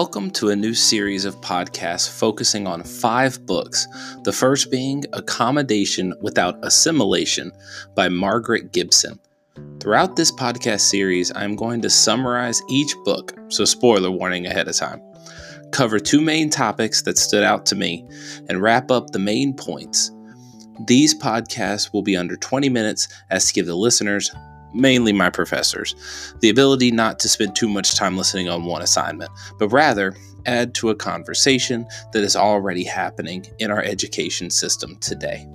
Welcome to a new series of podcasts focusing on 5 books, the first being Accommodation Without Assimilation by Margaret Gibson. Throughout this podcast series, I'm going to summarize each book, so spoiler warning ahead of time, cover 2 main topics that stood out to me, and wrap up the main points. These podcasts will be under 20 minutes as to give the listeners, mainly my professors, the ability not to spend too much time listening on one assignment, but rather add to a conversation that is already happening in our education system today.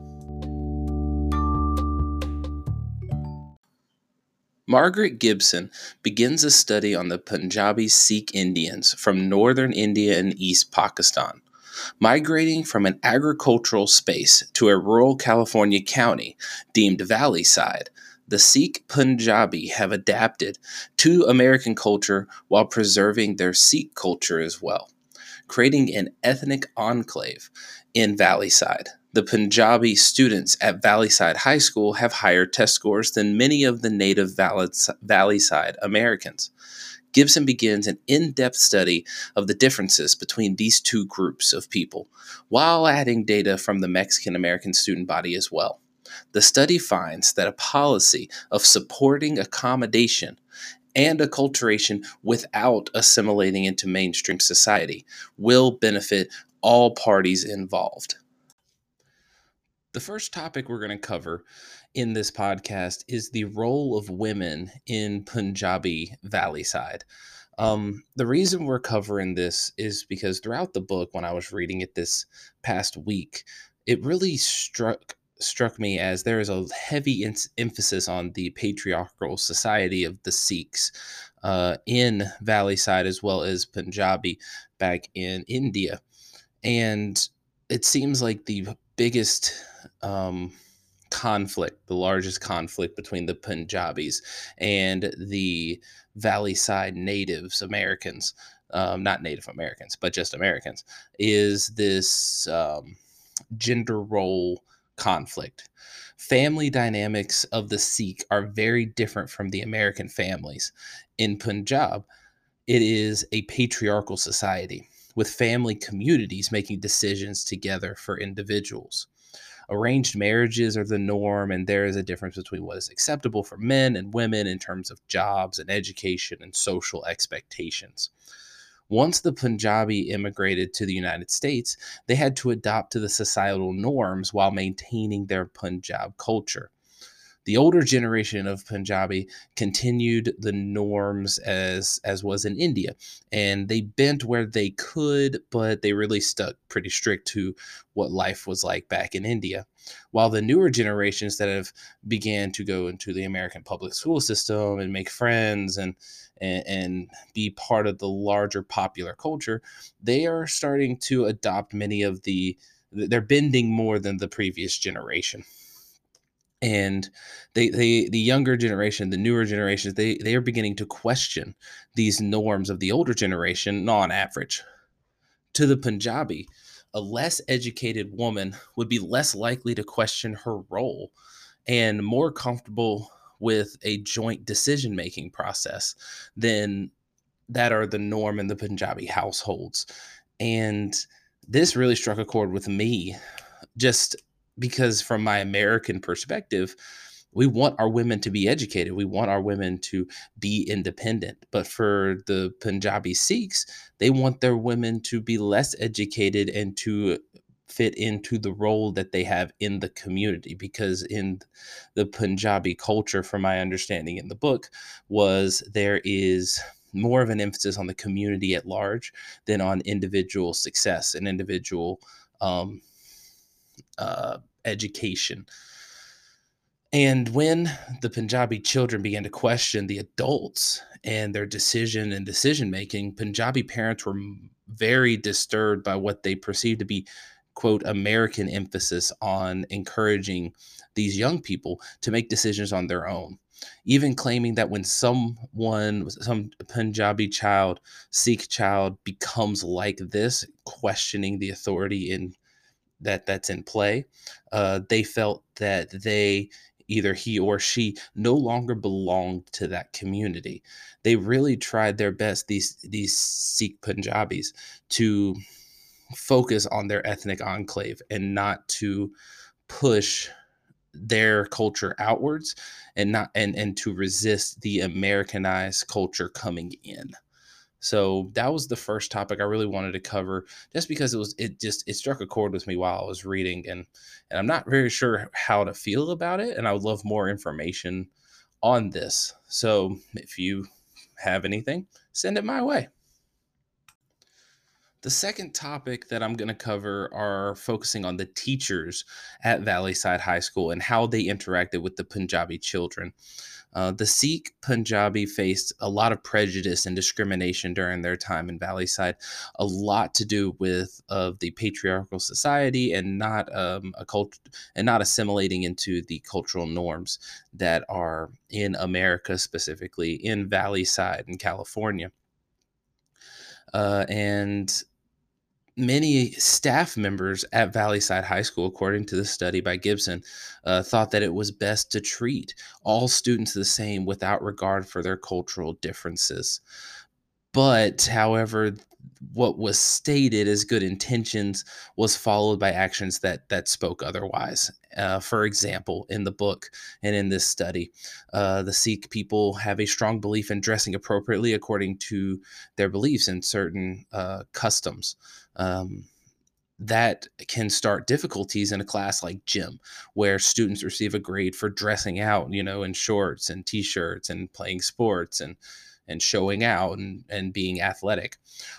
Margaret Gibson begins a study on the Punjabi Sikh Indians from northern India and East Pakistan, migrating from an agricultural space to a rural California county deemed Valleyside. The Sikh Punjabi have adapted to American culture while preserving their Sikh culture as well, creating an ethnic enclave in Valleyside. The Punjabi students at Valleyside High School have higher test scores than many of the native Valleyside Americans. Gibson begins an in-depth study of the differences between these 2 groups of people, while adding data from the Mexican-American student body as well. The study finds that a policy of supporting accommodation and acculturation without assimilating into mainstream society will benefit all parties involved. The first topic we're going to cover in this podcast is the role of women in Punjabi Valleyside. The reason we're covering this is because throughout the book, when I was reading it this past week, it really struck me as there is a heavy emphasis on the patriarchal society of the Sikhs in Valleyside as well as Punjabi back in India. And it seems like the biggest the largest conflict between the Punjabis and the Valleyside natives Americans, not Native Americans, but just Americans, is this gender role conflict. Family dynamics of the Sikh are very different from the American families. In Punjab, it is a patriarchal society, with family communities making decisions together for individuals. Arranged marriages are the norm, and there is a difference between what is acceptable for men and women in terms of jobs and education and social expectations. Once the Punjabi immigrated to the United States, they had to adapt to the societal norms while maintaining their Punjab culture. The older generation of Punjabi continued the norms as was in India, and they bent where they could, but they really stuck pretty strict to what life was like back in India. While the newer generations that have began to go into the American public school system and make friends and be part of the larger popular culture, they are starting to adopt many of they're bending more than the previous generation. And the younger generation, the newer generations, they are beginning to question these norms of the older generation on average. To the Punjabi, a less educated woman would be less likely to question her role and more comfortable with a joint decision-making process than that are the norm in the Punjabi households. And this really struck a chord with me, just because from my American perspective, we want our women to be educated. We want our women to be independent. But for the Punjabi Sikhs, they want their women to be less educated and to fit into the role that they have in the community, because in the Punjabi culture, from my understanding in the book, was there is more of an emphasis on the community at large than on individual success and individual education. And when the Punjabi children began to question the adults and their decision-making, Punjabi parents were very disturbed by what they perceived to be, quote, American emphasis on encouraging these young people to make decisions on their own, even claiming that when some Punjabi child, Sikh child becomes like this, questioning the authority in that's in play, they felt that they either he or she no longer belonged to that community. They really tried their best, these Sikh Punjabis, to focus on their ethnic enclave and not to push their culture outwards and not and to resist the Americanized culture coming in. So that was the first topic I really wanted to cover, just because it struck a chord with me while I was reading, and I'm not very sure how to feel about it, and I would love more information on this. So if you have anything, send it my way. The second topic that I'm going to cover are focusing on the teachers at Valleyside High School and how they interacted with the Punjabi children. The Sikh Punjabi faced a lot of prejudice and discrimination during their time in Valleyside, a lot to do with the patriarchal society and not assimilating into the cultural norms that are in America, specifically in Valleyside in California. And many staff members at Valleyside High School, according to the study by Gibson, thought that it was best to treat all students the same without regard for their cultural differences. But, however, what was stated as good intentions was followed by actions that spoke otherwise. For example, in the book and in this study, the Sikh people have a strong belief in dressing appropriately according to their beliefs and certain customs. That can start difficulties in a class like gym, where students receive a grade for dressing out, in shorts and t-shirts and playing sports and showing out and being athletic.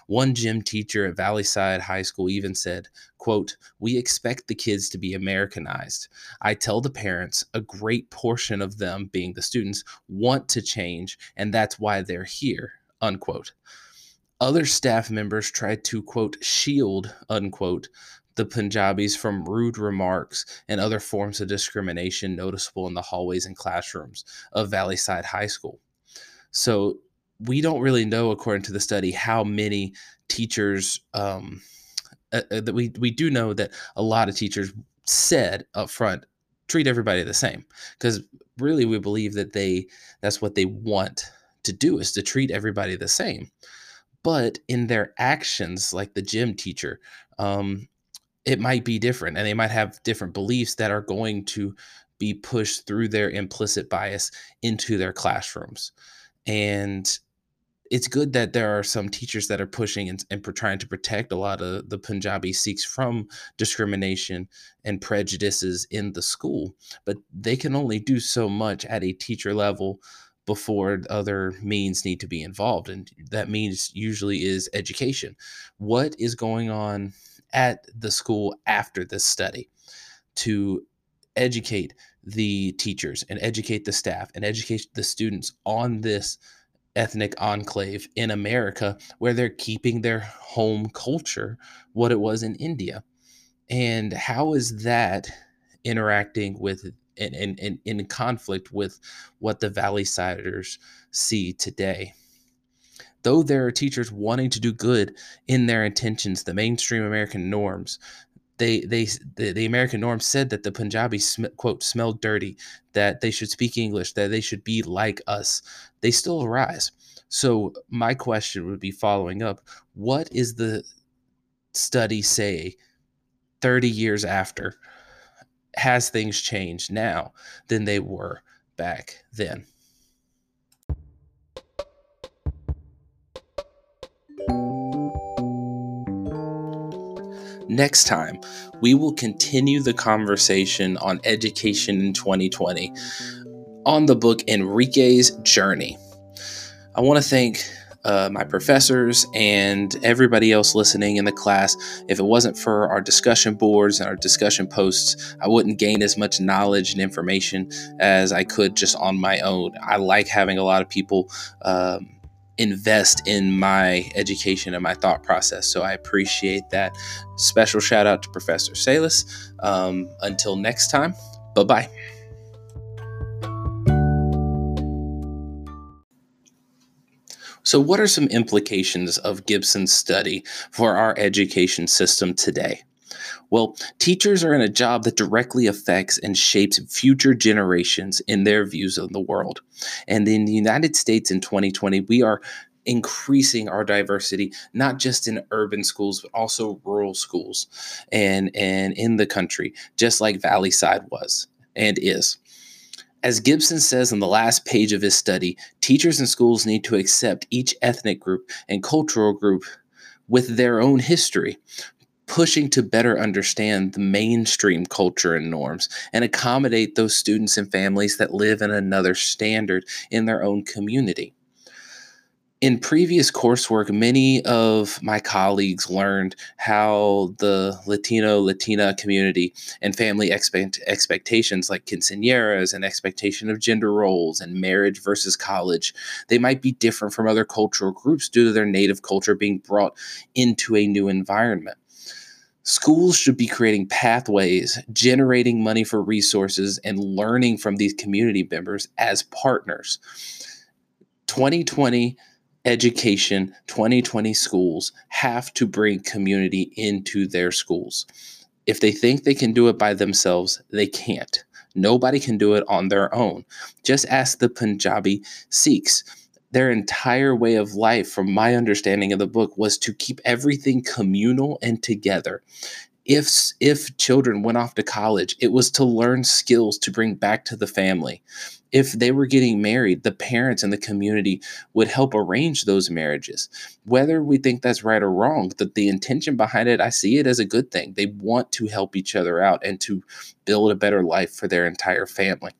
One gym teacher at Valleyside High School even said, quote, "We expect the kids to be Americanized. I tell the parents, a great portion of them, being the students, want to change, and that's why they're here," unquote. Other staff members tried to, quote, "shield," unquote, the Punjabis from rude remarks and other forms of discrimination noticeable in the hallways and classrooms of Valleyside High School. So we don't really know, according to the study, how many teachers that we do know that a lot of teachers said up front, treat everybody the same, because really we believe that that's what they want to do, is to treat everybody the same. But in their actions, like the gym teacher, it might be different, and they might have different beliefs that are going to be pushed through their implicit bias into their classrooms. And it's good that there are some teachers that are pushing and trying to protect a lot of the Punjabi Sikhs from discrimination and prejudices in the school, but they can only do so much at a teacher level before other means need to be involved. And that means usually is education. What is going on at the school after this study to educate the teachers and educate the staff and educate the students on this ethnic enclave in America, where they're keeping their home culture, what it was in India? And how is that interacting with and in conflict with what the Valleysiders see today? Though there are teachers wanting to do good in their intentions, the mainstream American norms, the American norm said that the Punjabis, quote, smelled dirty, that they should speak English, that they should be like us. They still arise. So my question would be following up, what is the study say 30 years after? Has things changed now than they were back then? Next time, we will continue the conversation on education in 2020 on the book Enrique's Journey. I want to thank my professors and everybody else listening in the class. If it wasn't for our discussion boards and our discussion posts, I wouldn't gain as much knowledge and information as I could just on my own. I like having a lot of people invest in my education and my thought process. So I appreciate that. Special shout out to Professor Salis. Until next time, bye-bye. So what are some implications of Gibson's study for our education system today? Well, teachers are in a job that directly affects and shapes future generations in their views of the world. And in the United States in 2020, we are increasing our diversity, not just in urban schools, but also rural schools and in the country, just like Valleyside was and is. As Gibson says on the last page of his study, teachers and schools need to accept each ethnic group and cultural group with their own history, pushing to better understand the mainstream culture and norms and accommodate those students and families that live in another standard in their own community. In previous coursework, many of my colleagues learned how the Latina community and family expectations like quinceañeras and expectation of gender roles and marriage versus college, they might be different from other cultural groups due to their native culture being brought into a new environment. Schools should be creating pathways, generating money for resources, and learning from these community members as partners. 2020 education, 2020 schools have to bring community into their schools. If they think they can do it by themselves, they can't. Nobody can do it on their own. Just ask the Punjabi Sikhs. Their entire way of life, from my understanding of the book, was to keep everything communal and together. If children went off to college, it was to learn skills to bring back to the family. If they were getting married, the parents and the community would help arrange those marriages. Whether we think that's right or wrong, that the intention behind it, I see it as a good thing. They want to help each other out and to build a better life for their entire family.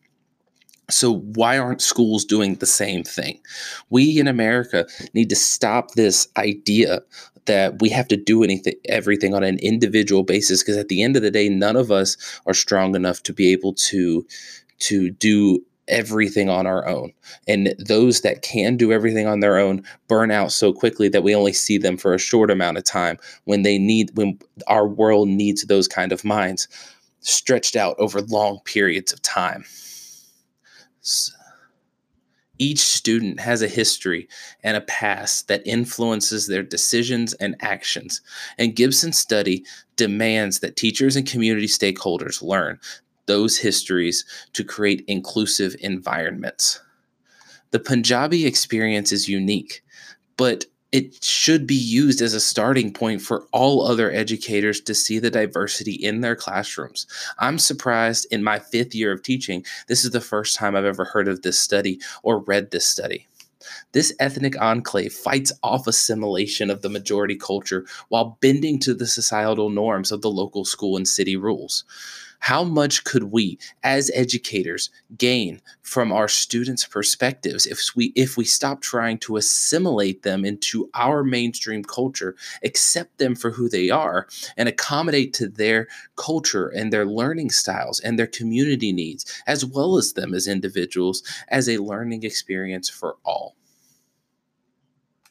So why aren't schools doing the same thing? We in America need to stop this idea that we have to do everything on an individual basis, because at the end of the day, none of us are strong enough to be able to do everything on our own. And those that can do everything on their own burn out so quickly that we only see them for a short amount of time when our world needs those kind of minds stretched out over long periods of time. Each student has a history and a past that influences their decisions and actions. And Gibson's study demands that teachers and community stakeholders learn those histories to create inclusive environments. The Punjabi experience is unique, but it should be used as a starting point for all other educators to see the diversity in their classrooms. I'm surprised in my 5th year of teaching, this is the first time I've ever heard of this study or read this study. This ethnic enclave fights off assimilation of the majority culture while bending to the societal norms of the local school and city rules. How much could we, as educators, gain from our students' perspectives if we stop trying to assimilate them into our mainstream culture, accept them for who they are, and accommodate to their culture and their learning styles and their community needs, as well as them as individuals, as a learning experience for all?